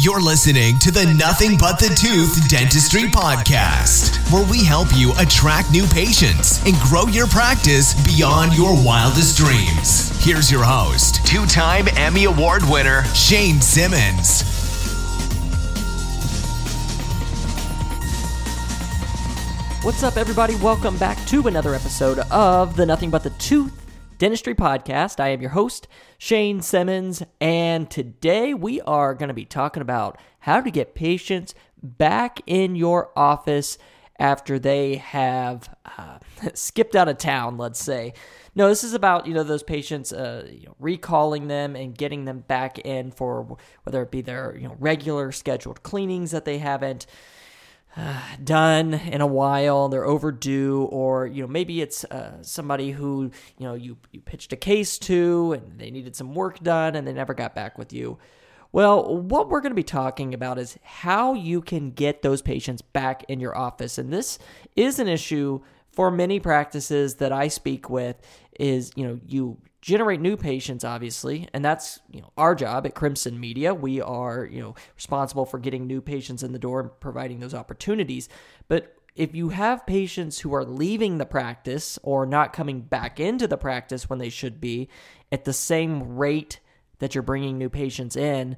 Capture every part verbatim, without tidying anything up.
You're listening to the Nothing But the Tooth Dentistry Podcast, where we help you attract new patients and grow your practice beyond your wildest dreams. Here's your host, two-time Emmy Award winner, Shane Simmons. What's up, everybody? Welcome back to another episode of the Nothing But the Tooth Dentistry Podcast. I am your host, Shane Simmons, and today we are going to be talking about how to get patients back in your office after they have uh, skipped out of town, let's say. No, this is about, you know, those patients, uh, you know, recalling them and getting them back in for whether it be their, you know, regular scheduled cleanings that they haven't Uh, done in a while, they're overdue, or, you know, maybe it's uh, somebody who, you know, you, you pitched a case to and they needed some work done and they never got back with you. Well, what we're going to be talking about is how you can get those patients back in your office. And this is an issue for many practices that I speak with is, you know, you generate new patients, obviously, and that's, you know, our job at Crimson Media. We are, you know, responsible for getting new patients in the door and providing those opportunities. But if you have patients who are leaving the practice or not coming back into the practice when they should be at the same rate that you're bringing new patients in,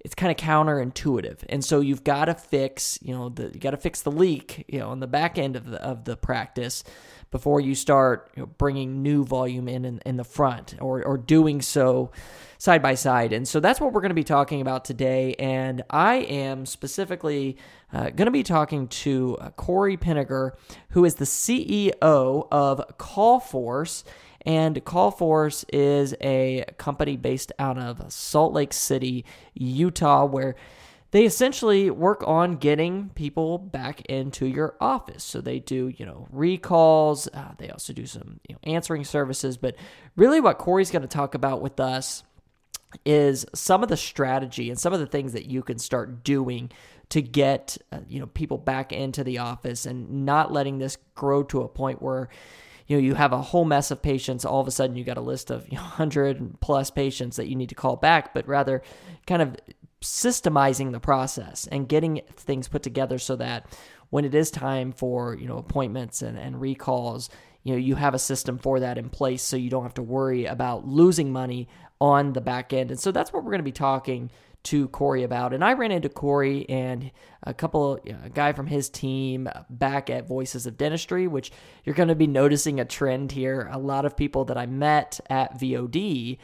it's kind of counterintuitive. And so you've got to fix, you know, the, you got to fix the leak, you know, on the back end of the, of the practice before you start, you know, bringing new volume in, in in the front or or doing so side by side. And so that's what we're going to be talking about today. And I am specifically uh, going to be talking to uh, Corey Penninger, who is the C E O of Call Force. And Call Force is a company based out of Salt Lake City, Utah, where they essentially work on getting people back into your office. So they do, you know, recalls. Uh, they also do some, you know, answering services. But really what Corey's going to talk about with us is some of the strategy and some of the things that you can start doing to get, uh, you know, people back into the office and not letting this grow to a point where, you know, you have a whole mess of patients. All of a sudden, you got a list of, you know, one hundred plus patients that you need to call back, but rather kind of systemizing the process and getting things put together so that when it is time for, you know, appointments and, and recalls, you know, you have a system for that in place so you don't have to worry about losing money on the back end. And so that's what we're going to be talking to Corey about. And I ran into Corey and a couple, you know, a guy from his team back at Voices of Dentistry, which you're going to be noticing a trend here. A lot of people that I met at V O D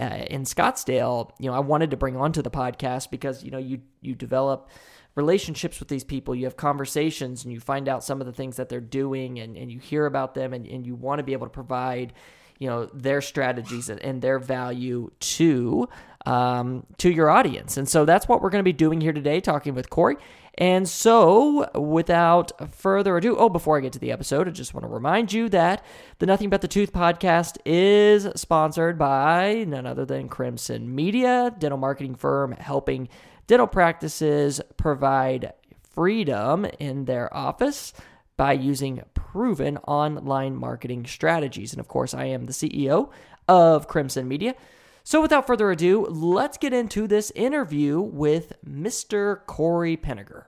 uh, in Scottsdale, you know, I wanted to bring onto the podcast because, you know, you you develop relationships with these people, you have conversations, and you find out some of the things that they're doing, and, and you hear about them, and, and you want to be able to provide, you know, their strategies and their value to um, to your audience. And so that's what we're going to be doing here today, talking with Corey. And so without further ado, oh, before I get to the episode, I just want to remind you that the Nothing But the Tooth podcast is sponsored by none other than Crimson Media, dental marketing firm helping dental practices provide freedom in their office by using proven online marketing strategies. And of course, I am the C E O of Crimson Media. So without further ado, let's get into this interview with Mister Corey Penninger.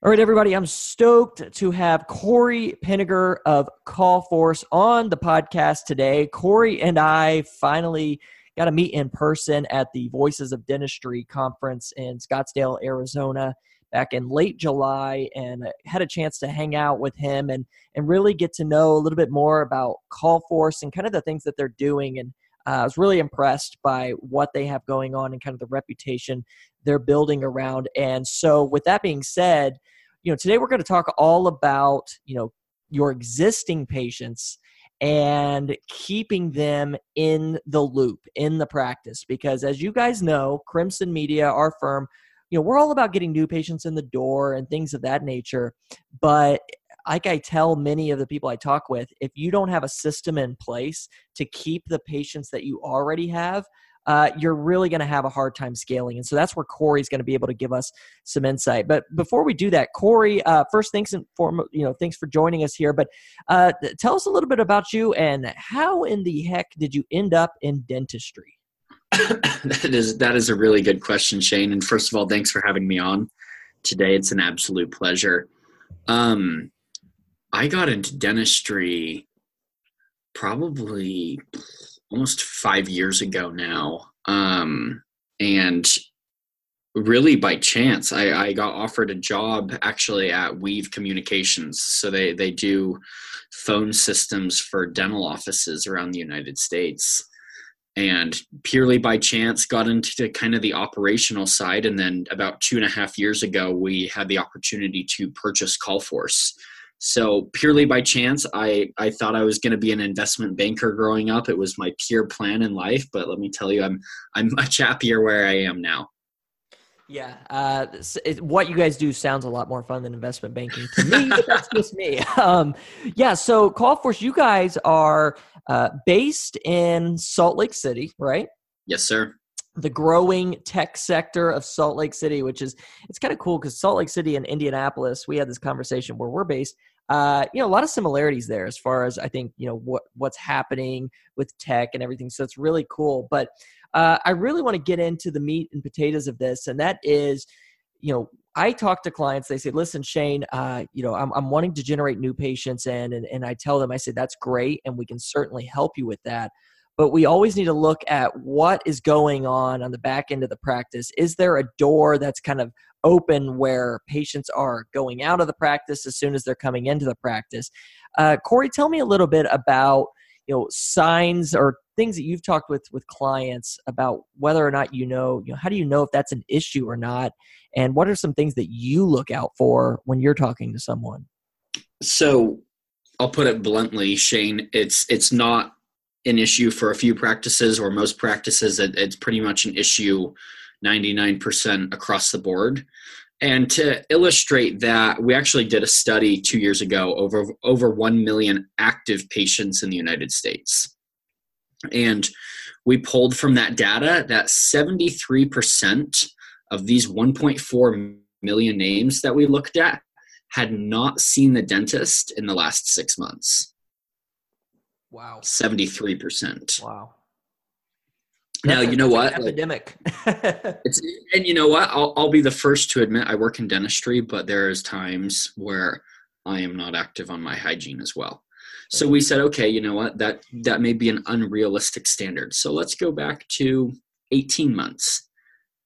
All right, everybody, I'm stoked to have Corey Penninger of Call Force on the podcast today. Corey and I finally got to meet in person at the Voices of Dentistry conference in Scottsdale, Arizona, back in late July, and had a chance to hang out with him and and really get to know a little bit more about Call Force and kind of the things that they're doing. And uh, I was really impressed by what they have going on and kind of the reputation they're building around. And so with that being said, you know, today we're going to talk all about, you know, your existing patients and keeping them in the loop, in the practice. Because as you guys know, Crimson Media, our firm, you know, we're all about getting new patients in the door and things of that nature. But like I tell many of the people I talk with, if you don't have a system in place to keep the patients that you already have, uh, you're really going to have a hard time scaling. And so that's where Corey's going to be able to give us some insight. But before we do that, Corey, uh, first, thanks and foremost, you know, thanks for joining us here. But uh, tell us a little bit about you and how in the heck did you end up in dentistry? that is that is a really good question, Shane. And first of all, thanks for having me on today. It's an absolute pleasure. Um, I got into dentistry probably almost five years ago now. Um, and really by chance, I, I got offered a job actually at Weave Communications. So they, they do phone systems for dental offices around the United States. And purely by chance got into kind of the operational side. And then about two and a half years ago, we had the opportunity to purchase Call Force. So purely by chance, I, I thought I was going to be an investment banker growing up. It was my pure plan in life. But let me tell you, I'm I'm much happier where I am now. Yeah, uh, it, what you guys do sounds a lot more fun than investment banking to me, but that's just me. Um, yeah, so Call Force, you guys are uh, based in Salt Lake City, right? Yes, sir. The growing tech sector of Salt Lake City, which is, it's kind of cool because Salt Lake City and Indianapolis, we had this conversation where we're based. Uh, you know, a lot of similarities there as far as I think, you know, what what's happening with tech and everything. So it's really cool. But uh, I really want to get into the meat and potatoes of this. And that is, you know, I talk to clients, they say, listen, Shane, uh, you know, I'm, I'm wanting to generate new patients in. And, and I tell them, I say, that's great. And we can certainly help you with that. But we always need to look at what is going on on the back end of the practice. Is there a door that's kind of open where patients are going out of the practice as soon as they're coming into the practice? Uh, Corey, tell me a little bit about, you know, signs or things that you've talked with with clients about whether or not, you know, you know, how do you know if that's an issue or not? And what are some things that you look out for when you're talking to someone? So I'll put it bluntly, Shane, it's it's not an issue for a few practices or most practices. It, it's pretty much an issue ninety-nine percent across the board. And to illustrate that, we actually did a study two years ago over over one million active patients in the United States. And we pulled from that data that seventy-three percent of these one point four million names that we looked at had not seen the dentist in the last six months. Wow. seventy-three percent. Wow. Now, you know what? Epidemic. it's, and you know what? I'll, I'll be the first to admit I work in dentistry, but there is times where I am not active on my hygiene as well. So we said, okay, you know what? That, that may be an unrealistic standard. So let's go back to eighteen months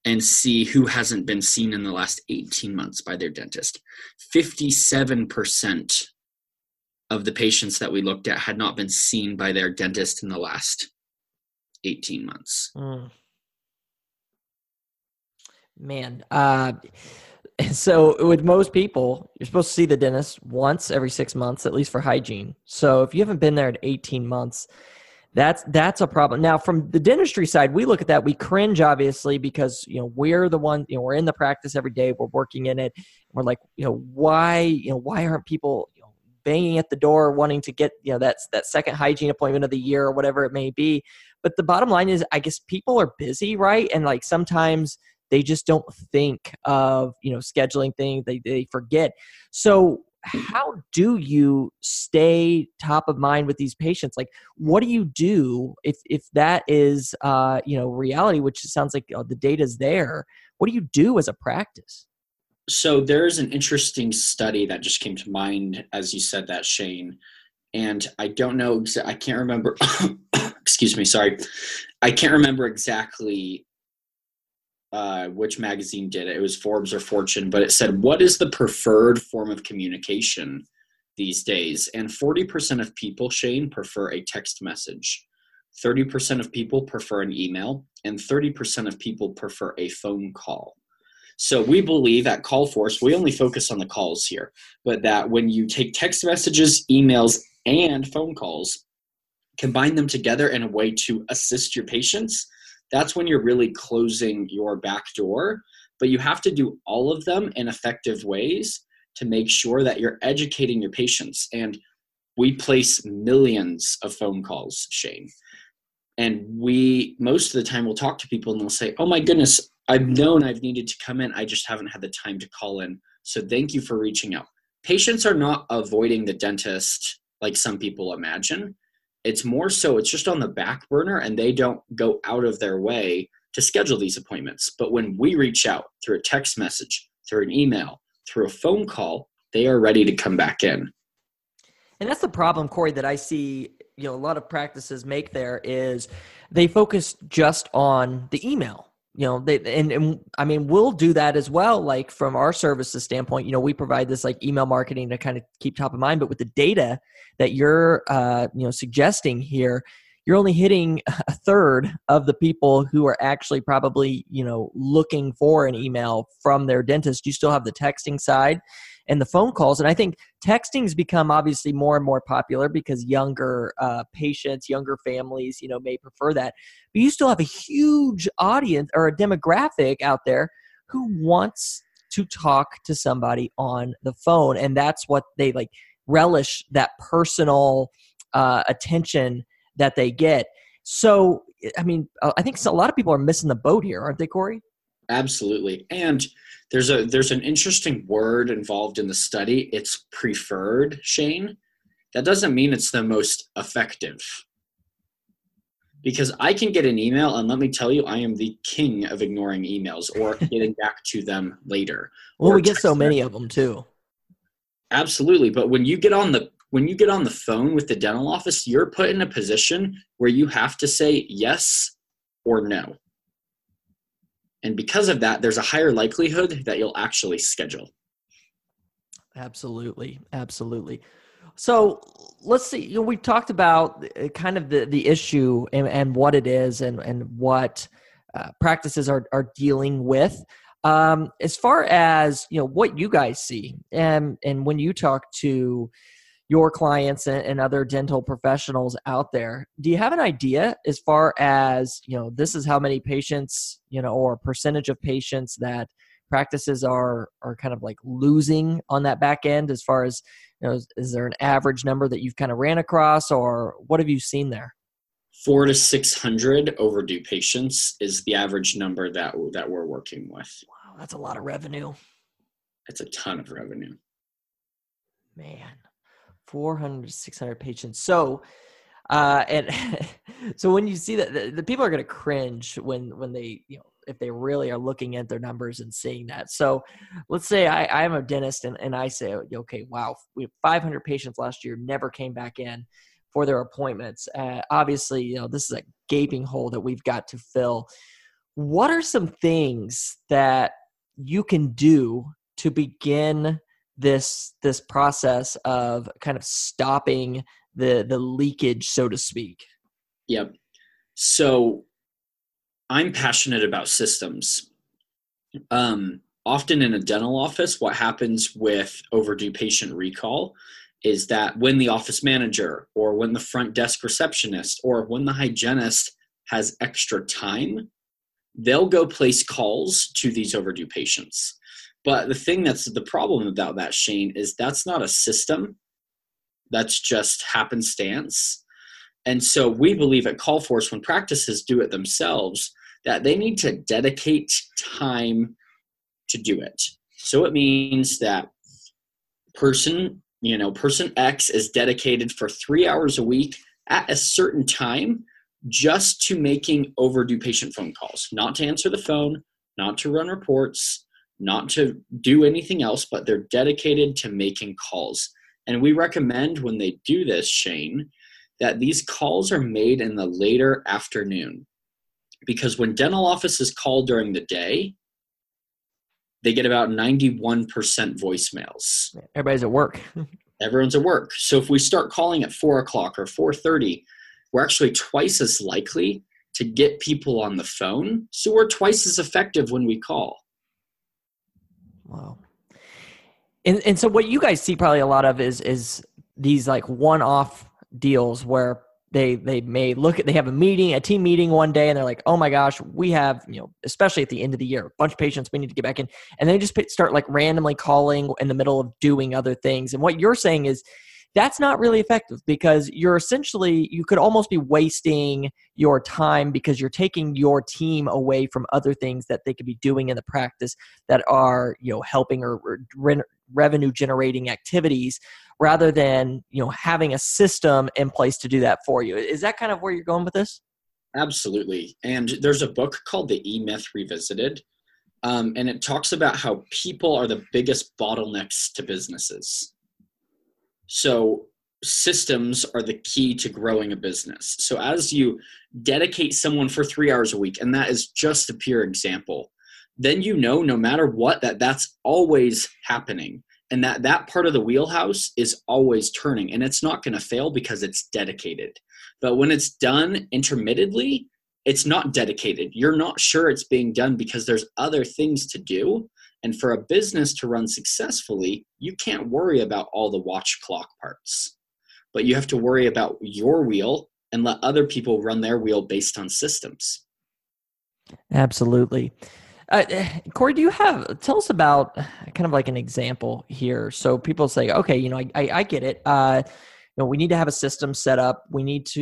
and see who hasn't been seen in the last eighteen months by their dentist. fifty-seven percent of the patients that we looked at had not been seen by their dentist in the last eighteen months. Mm. Man. Uh, so with most people, you're supposed to see the dentist once every six months, at least for hygiene. So if you haven't been there in eighteen months, that's, that's a problem. Now from the dentistry side, we look at that. We cringe obviously because, you know, we're the one, you know, we're in the practice every day. We're working in it. We're like, you know, why, you know, why aren't people banging at the door, wanting to get, you know, that's that second hygiene appointment of the year or whatever it may be. But the bottom line is, I guess people are busy, right? And like sometimes they just don't think of, you know, scheduling things. They they forget. So how do you stay top of mind with these patients? Like, what do you do if if that is, uh, you know, reality, which sounds like oh, the data's there. What do you do as a practice? So there's an interesting study that just came to mind as you said that, Shane, and I don't know, I can't remember, excuse me, sorry. I can't remember exactly uh, which magazine did it. It was Forbes or Fortune, but it said, what is the preferred form of communication these days? And forty percent of people, Shane, prefer a text message. thirty percent of people prefer an email, and thirty percent of people prefer a phone call. So we believe at Call Force, we only focus on the calls here, but that when you take text messages, emails, and phone calls, combine them together in a way to assist your patients, that's when you're really closing your back door. But you have to do all of them in effective ways to make sure that you're educating your patients. And we place millions of phone calls, Shane. And we, most of the time, will talk to people and they'll say, oh my goodness, I've known I've needed to come in. I just haven't had the time to call in. So thank you for reaching out. Patients are not avoiding the dentist like some people imagine. It's more so it's just on the back burner and they don't go out of their way to schedule these appointments. But when we reach out through a text message, through an email, through a phone call, they are ready to come back in. And that's the problem, Corey, that I see, you know, a lot of practices make there is they focus just on the email. You know, they, and, and I mean, we'll do that as well. Like from our services standpoint, you know, we provide this like email marketing to kind of keep top of mind, but with the data that you're, uh, you know, suggesting here, you're only hitting a third of the people who are actually probably, you know, looking for an email from their dentist. You still have the texting side and the phone calls. And I think texting's become obviously more and more popular because younger uh, patients, younger families, you know, may prefer that. But you still have a huge audience or a demographic out there who wants to talk to somebody on the phone. And that's what they like relish, that personal uh, attention that they get. So, I mean, I think a lot of people are missing the boat here, aren't they, Corey? Absolutely. And there's a there's an interesting word involved in the study. It's preferred, Shane. That doesn't mean it's the most effective. Because I can get an email, and let me tell you, I am the king of ignoring emails or getting back to them later. Well, we get so many of them too. Absolutely. But when you get on the When you get on the phone with the dental office, you're put in a position where you have to say yes or no. And because of that, there's a higher likelihood that you'll actually schedule. Absolutely. Absolutely. So let's see, you know, we've talked about kind of the, the issue and, and what it is and, and what uh, practices are, are dealing with. Um, as far as, you know, what you guys see and, and when you talk to your clients and other dental professionals out there, do you have an idea as far as, you know, this is how many patients, you know, or percentage of patients that practices are are kind of like losing on that back end as far as, you know, is, is there an average number that you've kind of ran across or what have you seen there? Four to six hundred overdue patients is the average number that that we're working with. Wow, that's a lot of revenue. That's a ton of revenue. Man. four hundred, six hundred patients. So, uh, and so when you see that, the, the people are going to cringe when, when they, you know, if they really are looking at their numbers and seeing that. So let's say I, I'm a dentist and, and I say, okay, wow, we have five hundred patients last year, never came back in for their appointments. Uh, obviously, you know, this is a gaping hole that we've got to fill. What are some things that you can do to begin this this process of kind of stopping the the leakage, so to speak? Yep. So I'm passionate about systems. Um, often in a dental office, what happens with overdue patient recall is that when the office manager or when the front desk receptionist or when the hygienist has extra time, they'll go place calls to these overdue patients. But the thing that's the problem about that, Shane, is that's not a system. That's just happenstance. And so we believe at Call Force, when practices do it themselves, that they need to dedicate time to do it. So it means that person, you know, person X is dedicated for three hours a week at a certain time just to making overdue patient phone calls, not to answer the phone, not to run reports, not to do anything else, but they're dedicated to making calls. And we recommend when they do this, Shane, that these calls are made in the later afternoon. Because when dental offices call during the day, they get about ninety-one percent voicemails. Everybody's at work. Everyone's at work. So if we start calling at four o'clock or four thirty, we're actually twice as likely to get people on the phone. So we're twice as effective when we call. Wow. And and so what you guys see probably a lot of is is these like one-off deals where they they may look at, they have a meeting, a team meeting one day and they're like, oh my gosh, we have, you know, especially at the end of the year, a bunch of patients we need to get back in. And they just start like randomly calling in the middle of doing other things. And what you're saying is that's not really effective because you're essentially, you could almost be wasting your time because you're taking your team away from other things that they could be doing in the practice that are, you know, helping or, or revenue generating activities rather than, you know, having a system in place to do that for you. Is that kind of where you're going with this? Absolutely. And there's a book called The E-Myth Revisited. Um, and it talks about how people are the biggest bottlenecks to businesses. So systems are the key to growing a business. So as you dedicate someone for three hours a week, and that is just a pure example, then you know, no matter what, that that's always happening. And that that part of the wheelhouse is always turning. And it's not going to fail because it's dedicated. But when it's done intermittently, it's not dedicated. You're not sure it's being done because there's other things to do. And for a business to run successfully, you can't worry about all the watch clock parts, but you have to worry about your wheel and let other people run their wheel based on systems. Absolutely. Uh, Corey, do you have, tell us about kind of like an example here. So people say, okay, you know, I, I, I get it. Uh, You know, we need to have a system set up. We need to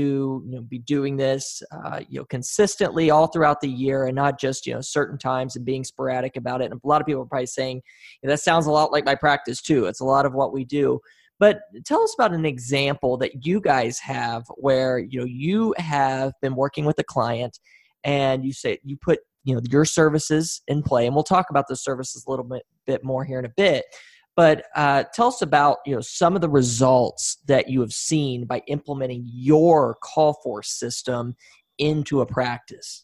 you know, be doing this uh, you know, consistently all throughout the year and not just, you know, certain times and being sporadic about it. And a lot of people are probably saying, that sounds a lot like my practice too. It's a lot of what we do. But tell us about an example that you guys have where, you know, you have been working with a client and you say, you put, you know, your services in play. And we'll talk about those services a little bit, bit more here in a bit. But uh, tell us about, you know, some of the results that you have seen by implementing your Call Force system into a practice.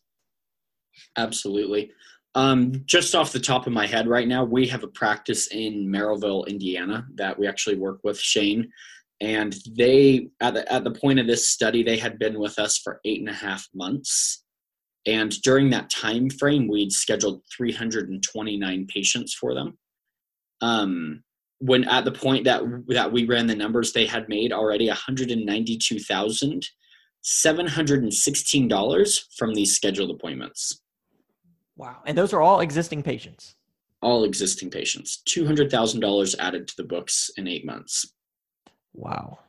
Absolutely. Um, just off the top of my head right now, we have a practice in Merrillville, Indiana, that we actually work with, Shane. And they, at the, at the point of this study, they had been with us for eight and a half months. And during that time frame, we'd scheduled three hundred twenty-nine patients for them. Um, when at the point that, that we ran the numbers, they had made already one hundred ninety-two thousand seven hundred sixteen dollars from these scheduled appointments. Wow. And those are all existing patients? All existing patients. two hundred thousand dollars added to the books in eight months. Wow.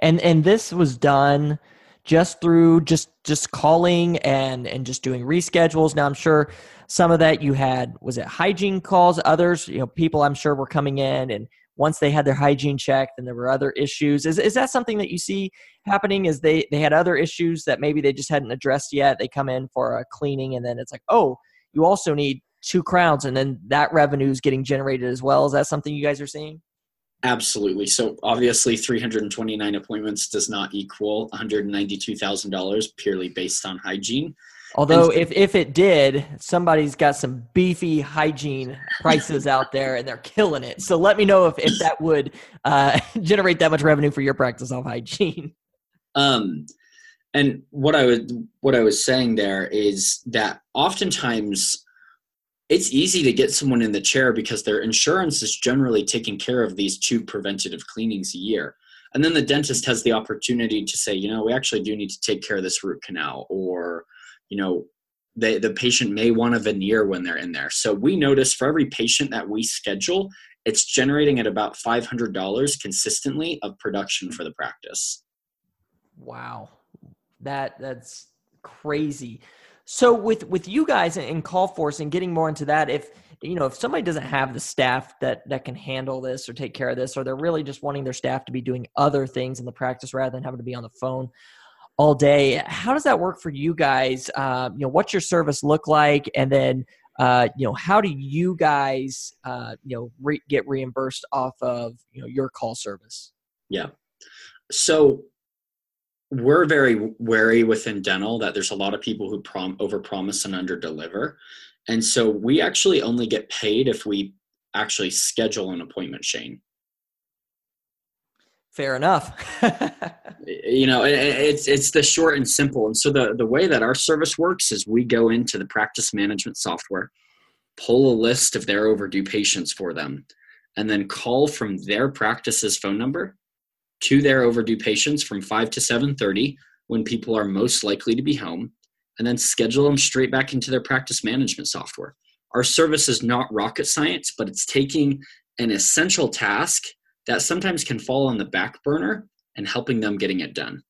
And, and this was done just through just, just calling and, and just doing reschedules. Now I'm sure some of that you had, was it hygiene calls? Others, you know, people I'm sure were coming in and once they had their hygiene checked, then there were other issues. Is is that something that you see happening? Is they, they had other issues that maybe they just hadn't addressed yet. They come in for a cleaning and then it's like, oh, you also need two crowns. And then that revenue is getting generated as well. Is that something you guys are seeing? Absolutely. So obviously three hundred twenty-nine appointments does not equal one hundred ninety-two thousand dollars purely based on hygiene. Although and- if, if it did, somebody's got some beefy hygiene prices out there and they're killing it. So let me know if, if that would uh, generate that much revenue for your practice on hygiene. Um, and what I would, what I was saying there is that oftentimes it's easy to get someone in the chair because their insurance is generally taking care of these two preventative cleanings a year. And then the dentist has the opportunity to say, you know, we actually do need to take care of this root canal, or, you know, they, the patient may want a veneer when they're in there. So we notice for every patient that we schedule, it's generating at about five hundred dollars consistently of production for the practice. Wow. That that's crazy. So with, with you guys in Call Force and getting more into that, if, you know, if somebody doesn't have the staff that, that can handle this or take care of this, or they're really just wanting their staff to be doing other things in the practice rather than having to be on the phone all day, how does that work for you guys? Uh, you know, what's your service look like? And then, uh, you know, how do you guys, uh, you know, re- get reimbursed off of, you know, your call service? Yeah. So we're very wary within dental that there's a lot of people who prom- overpromise and underdeliver. And so we actually only get paid if we actually schedule an appointment, Shane. Fair enough. You know, it, it's it's the short and simple. And so the, the way that our service works is we go into the practice management software, pull a list of their overdue patients for them, and then call from their practice's phone number to their overdue patients from five to seven thirty when people are most likely to be home, and then schedule them straight back into their practice management software. Our service is not rocket science, but it's taking an essential task that sometimes can fall on the back burner and helping them getting it done.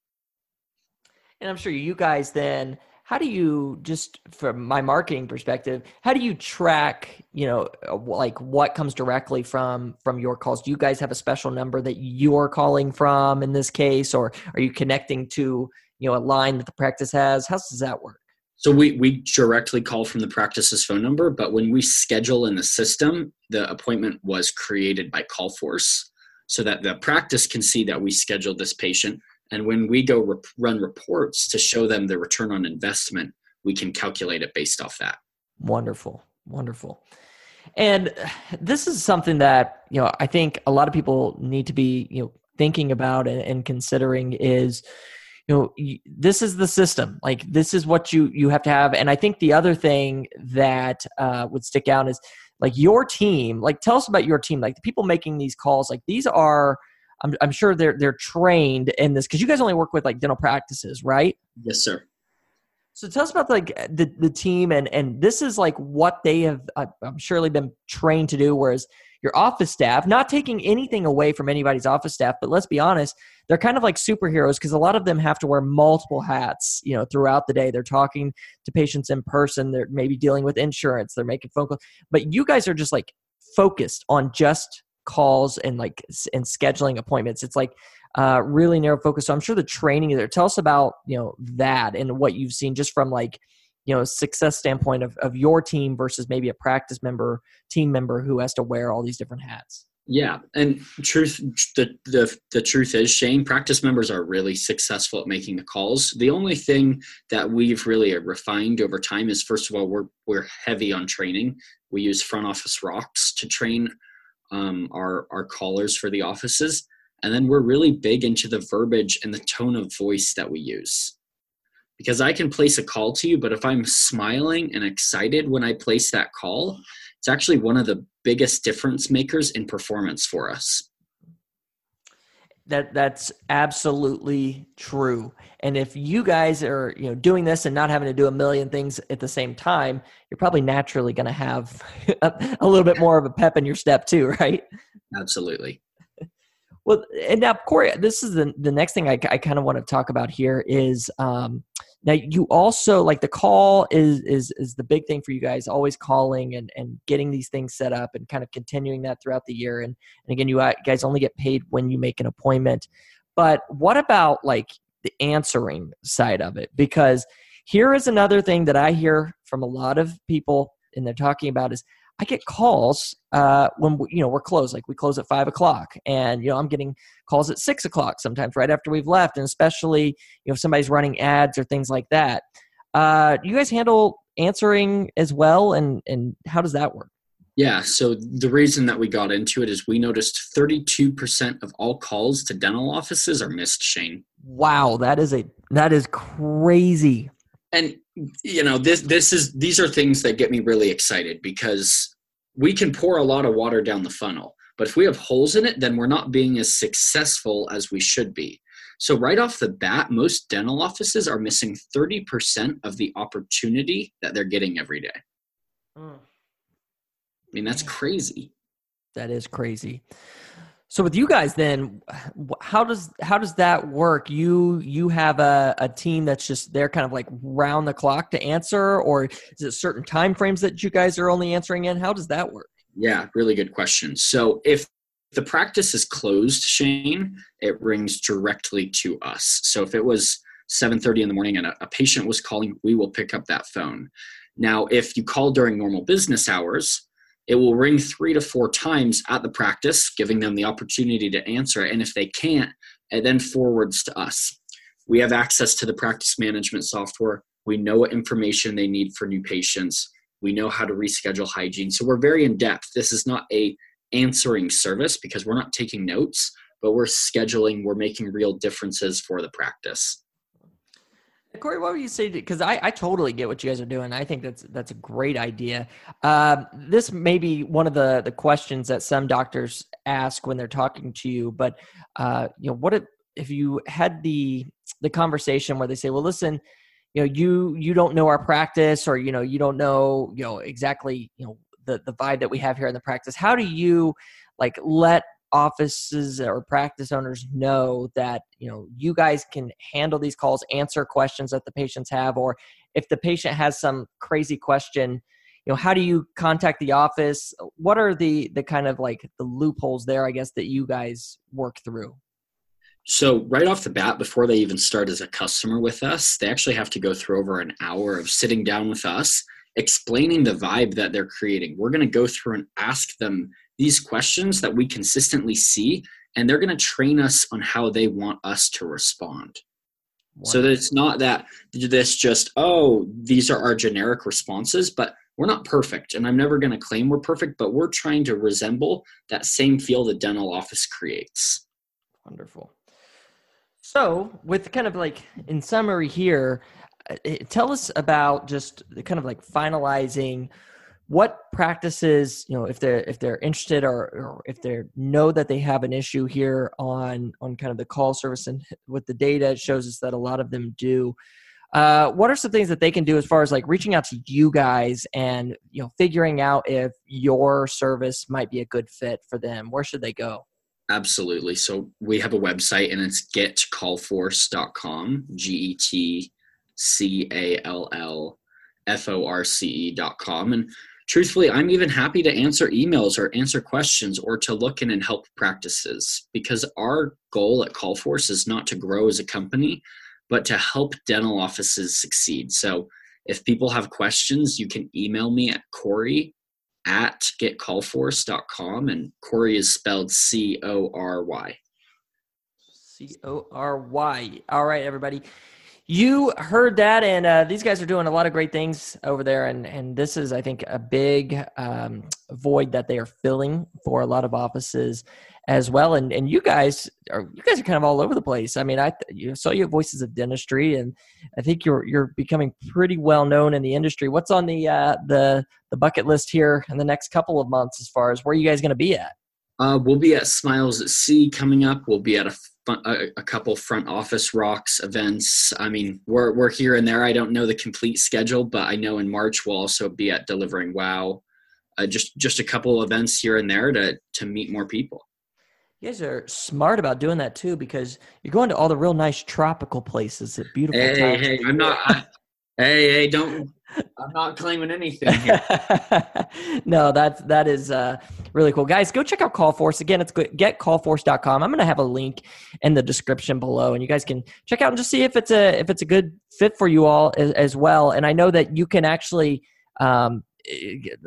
And I'm sure you guys then How do you, just from my marketing perspective, how do you track, you know, like what comes directly from, from your calls? Do you guys have a special number that you're calling from in this case, or are you connecting to, you know, a line that the practice has? How does that work? So we, we directly call from the practice's phone number, but when we schedule in the system, the appointment was created by Call Force so that the practice can see that we scheduled this patient. And when we go rep- run reports to show them the return on investment, we can calculate it based off that. Wonderful. Wonderful. And this is something that, you know, I think a lot of people need to be, you know, thinking about and, and considering is, you know, y- this is the system, like this is what you, you have to have. And I think the other thing that uh, would stick out is like your team, like tell us about your team, like the people making these calls, like these are, I'm, I'm sure they're they're trained in this because you guys only work with like dental practices, right? Yes, sir. So tell us about like the, the team and, and this is like what they have, I'm surely been trained to do, whereas your office staff, not taking anything away from anybody's office staff, but let's be honest, they're kind of like superheroes because a lot of them have to wear multiple hats, you know, throughout the day. They're talking to patients in person. They're maybe dealing with insurance. They're making phone calls. But you guys are just like focused on just calls and like and scheduling appointments. It's like uh, really narrow focus. So I'm sure the training is there. Tell us about, you know, that and what you've seen just from like, you know, success standpoint of, of your team versus maybe a practice member, team member who has to wear all these different hats. Yeah. And truth, the, the, the truth is, Shane, practice members are really successful at making the calls. The only thing that we've really refined over time is, first of all, we're, we're heavy on training. We use Front Office Rocks to train Um, our, our callers for the offices. And then we're really big into the verbiage and the tone of voice that we use, because I can place a call to you, but if I'm smiling and excited when I place that call, it's actually one of the biggest difference makers in performance for us. That that's absolutely true. And if you guys are, you know, doing this and not having to do a million things at the same time, you're probably naturally going to have a, a little bit more of a pep in your step too, right? Absolutely. Well, and now Corey, this is the, the next thing I, I kind of want to talk about here is um, now you also like the call is, is, is the big thing for you guys, always calling and, and getting these things set up and kind of continuing that throughout the year. And, and again, you guys only get paid when you make an appointment, but what about like the answering side of it? Because here is another thing that I hear from a lot of people and they're talking about is, I get calls uh, when we, you know, we're closed, like we close at five o'clock and, you know, I'm getting calls at six o'clock sometimes right after we've left. And especially, you know, if somebody's running ads or things like that. Uh, do you guys handle answering as well? And, and how does that work? Yeah. So the reason that we got into it is we noticed thirty-two percent of all calls to dental offices are missed, Shane. Wow. That is a, that is crazy. And you know, this, this is, these are things that get me really excited because we can pour a lot of water down the funnel, but if we have holes in it, then we're not being as successful as we should be. So right off the bat, most dental offices are missing thirty percent of the opportunity that they're getting every day. Mm. I mean, that's crazy. That is crazy. So with you guys then, how does how does that work? You you have a, a team that's just they're kind of like round the clock to answer, or is it certain time frames that you guys are only answering in? How does that work? Yeah, really good question. So if the practice is closed, Shane, it rings directly to us. So if it was seven thirty in the morning and a, a patient was calling, we will pick up that phone. Now, if you call during normal business hours, it will ring three to four times at the practice, giving them the opportunity to answer it. And if they can't, it then forwards to us. We have access to the practice management software. We know what information they need for new patients. We know how to reschedule hygiene. So we're very in depth. This is not a answering service because we're not taking notes, but we're scheduling. We're making real differences for the practice. Corey, what would you say? Because I, I totally get what you guys are doing. I think that's that's a great idea. Uh, this may be one of the, the questions that some doctors ask when they're talking to you. But uh, you know, what if, if you had the the conversation where they say, "Well, listen, you know, you you don't know our practice, or you know, you don't know, you know, exactly, you know, the the vibe that we have here in the practice. How do you like let offices or practice owners know that, you know, you guys can handle these calls, answer questions that the patients have, or if the patient has some crazy question, you know, how do you contact the office? What are the the kind of like the loopholes there, I guess, that you guys work through? So right off the bat, before they even start as a customer with us, they actually have to go through over an hour of sitting down with us, explaining the vibe that they're creating. We're going to go through and ask them these questions that we consistently see, and they're going to train us on how they want us to respond. Wow. So that it's not that this just, oh, these are our generic responses, but we're not perfect. And I'm never going to claim we're perfect, but we're trying to resemble that same feel the dental office creates. Wonderful. So with kind of like in summary here, tell us about just kind of like finalizing what practices, you know, if they're, if they're interested or, or if they know that they have an issue here on, on kind of the call service, and with the data, it shows us that a lot of them do. Uh, what are some things that they can do as far as like reaching out to you guys and, you know, figuring out if your service might be a good fit for them? Where should they go? Absolutely. So we have a website, and it's get call force dot com, G E T C A L L F O R C E dot com. And truthfully, I'm even happy to answer emails or answer questions or to look in and help practices, because our goal at Call Force is not to grow as a company, but to help dental offices succeed. So if people have questions, you can email me at Corey at get call force dot com, and Corey is spelled C O R Y. C O R Y. All right, everybody. You heard that, and uh, these guys are doing a lot of great things over there, and, and this is, I think, a big um, void that they are filling for a lot of offices as well. And and you guys are you guys are kind of all over the place. I mean, I you saw you at Voices of Dentistry, and I think you're you're becoming pretty well known in the industry. What's on the uh, the the bucket list here in the next couple of months as far as where you guys going to be at? Uh, we'll be at Smiles at Sea coming up. We'll be at a, fun, a a couple Front Office Rocks events. I mean, we're we're here and there. I don't know the complete schedule, but I know in March we'll also be at Delivering Wow. Uh, just just a couple events here and there to to meet more people. You guys are smart about doing that too, because you're going to all the real nice tropical places at beautiful hey, times. Hey, hey, I'm not. I, hey, hey, don't. I'm not claiming anything here. No, that's that is uh, really cool, guys. Go check out Call Force again. It's get call force dot com. I'm going to have a link in the description below, and you guys can check out and just see if it's a if it's a good fit for you all as, as well. And I know that you can actually. Um,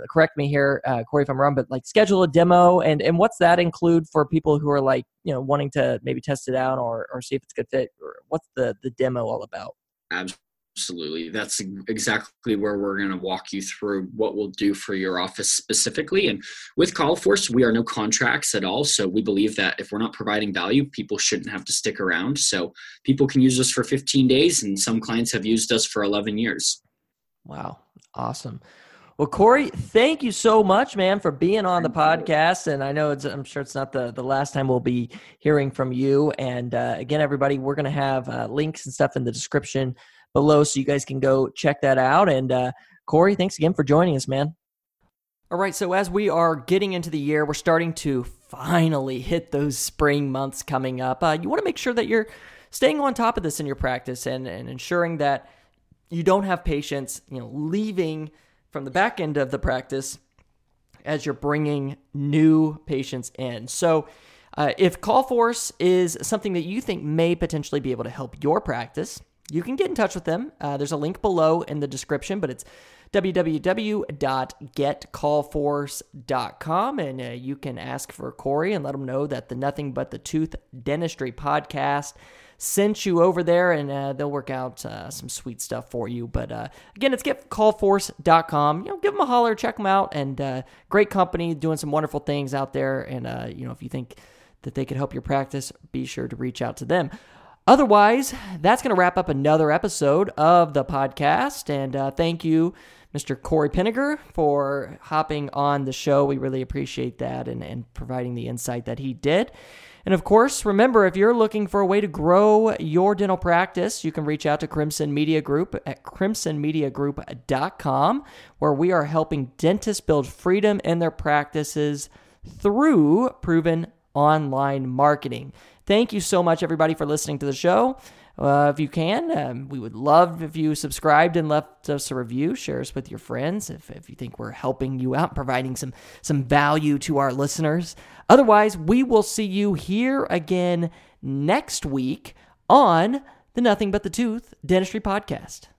correct me here, uh, Corey, if I'm wrong, but like schedule a demo, and, and what's that include for people who are like, you know, wanting to maybe test it out or, or see if it's a good fit? Or what's the, the demo all about? Absolutely. That's exactly where we're going to walk you through what we'll do for your office specifically. And with Call Force, we are no contracts at all. So we believe that if we're not providing value, people shouldn't have to stick around. So people can use us for fifteen days, and some clients have used us for eleven years. Wow. Awesome. Well, Corey, thank you so much, man, for being on the podcast. And I know it's, I'm sure it's not the, the last time we'll be hearing from you. And uh, again, everybody, we're going to have uh, links and stuff in the description below, so you guys can go check that out. And uh, Corey, thanks again for joining us, man. All right. So as we are getting into the year, we're starting to finally hit those spring months coming up. Uh, you want to make sure that you're staying on top of this in your practice, and, and ensuring that you don't have patients, you know, leaving from the back end of the practice as you're bringing new patients in. So uh, if Call Force is something that you think may potentially be able to help your practice, you can get in touch with them. Uh, there's a link below in the description, but it's w w w dot get call force dot com, and uh, you can ask for Corey and let them know that the Nothing But the Tooth Dentistry podcast sent you over there, and uh, they'll work out uh, some sweet stuff for you. But uh, again, it's get call force dot com. You know, give them a holler, check them out, and uh, great company doing some wonderful things out there. And uh, you know, if you think that they could help your practice, be sure to reach out to them. Otherwise, that's going to wrap up another episode of the podcast. And uh, thank you, Mister Corey Penninger, for hopping on the show. We really appreciate that, and, and providing the insight that he did. And of course, remember, if you're looking for a way to grow your dental practice, you can reach out to Crimson Media Group at crimson media group dot com, where we are helping dentists build freedom in their practices through proven online marketing. Thank you so much, everybody, for listening to the show. Uh, if you can, um, we would love if you subscribed and left us a review. Share us with your friends if, if you think we're helping you out, providing some, some value to our listeners. Otherwise, we will see you here again next week on the Nothing But the Tooth Dentistry Podcast.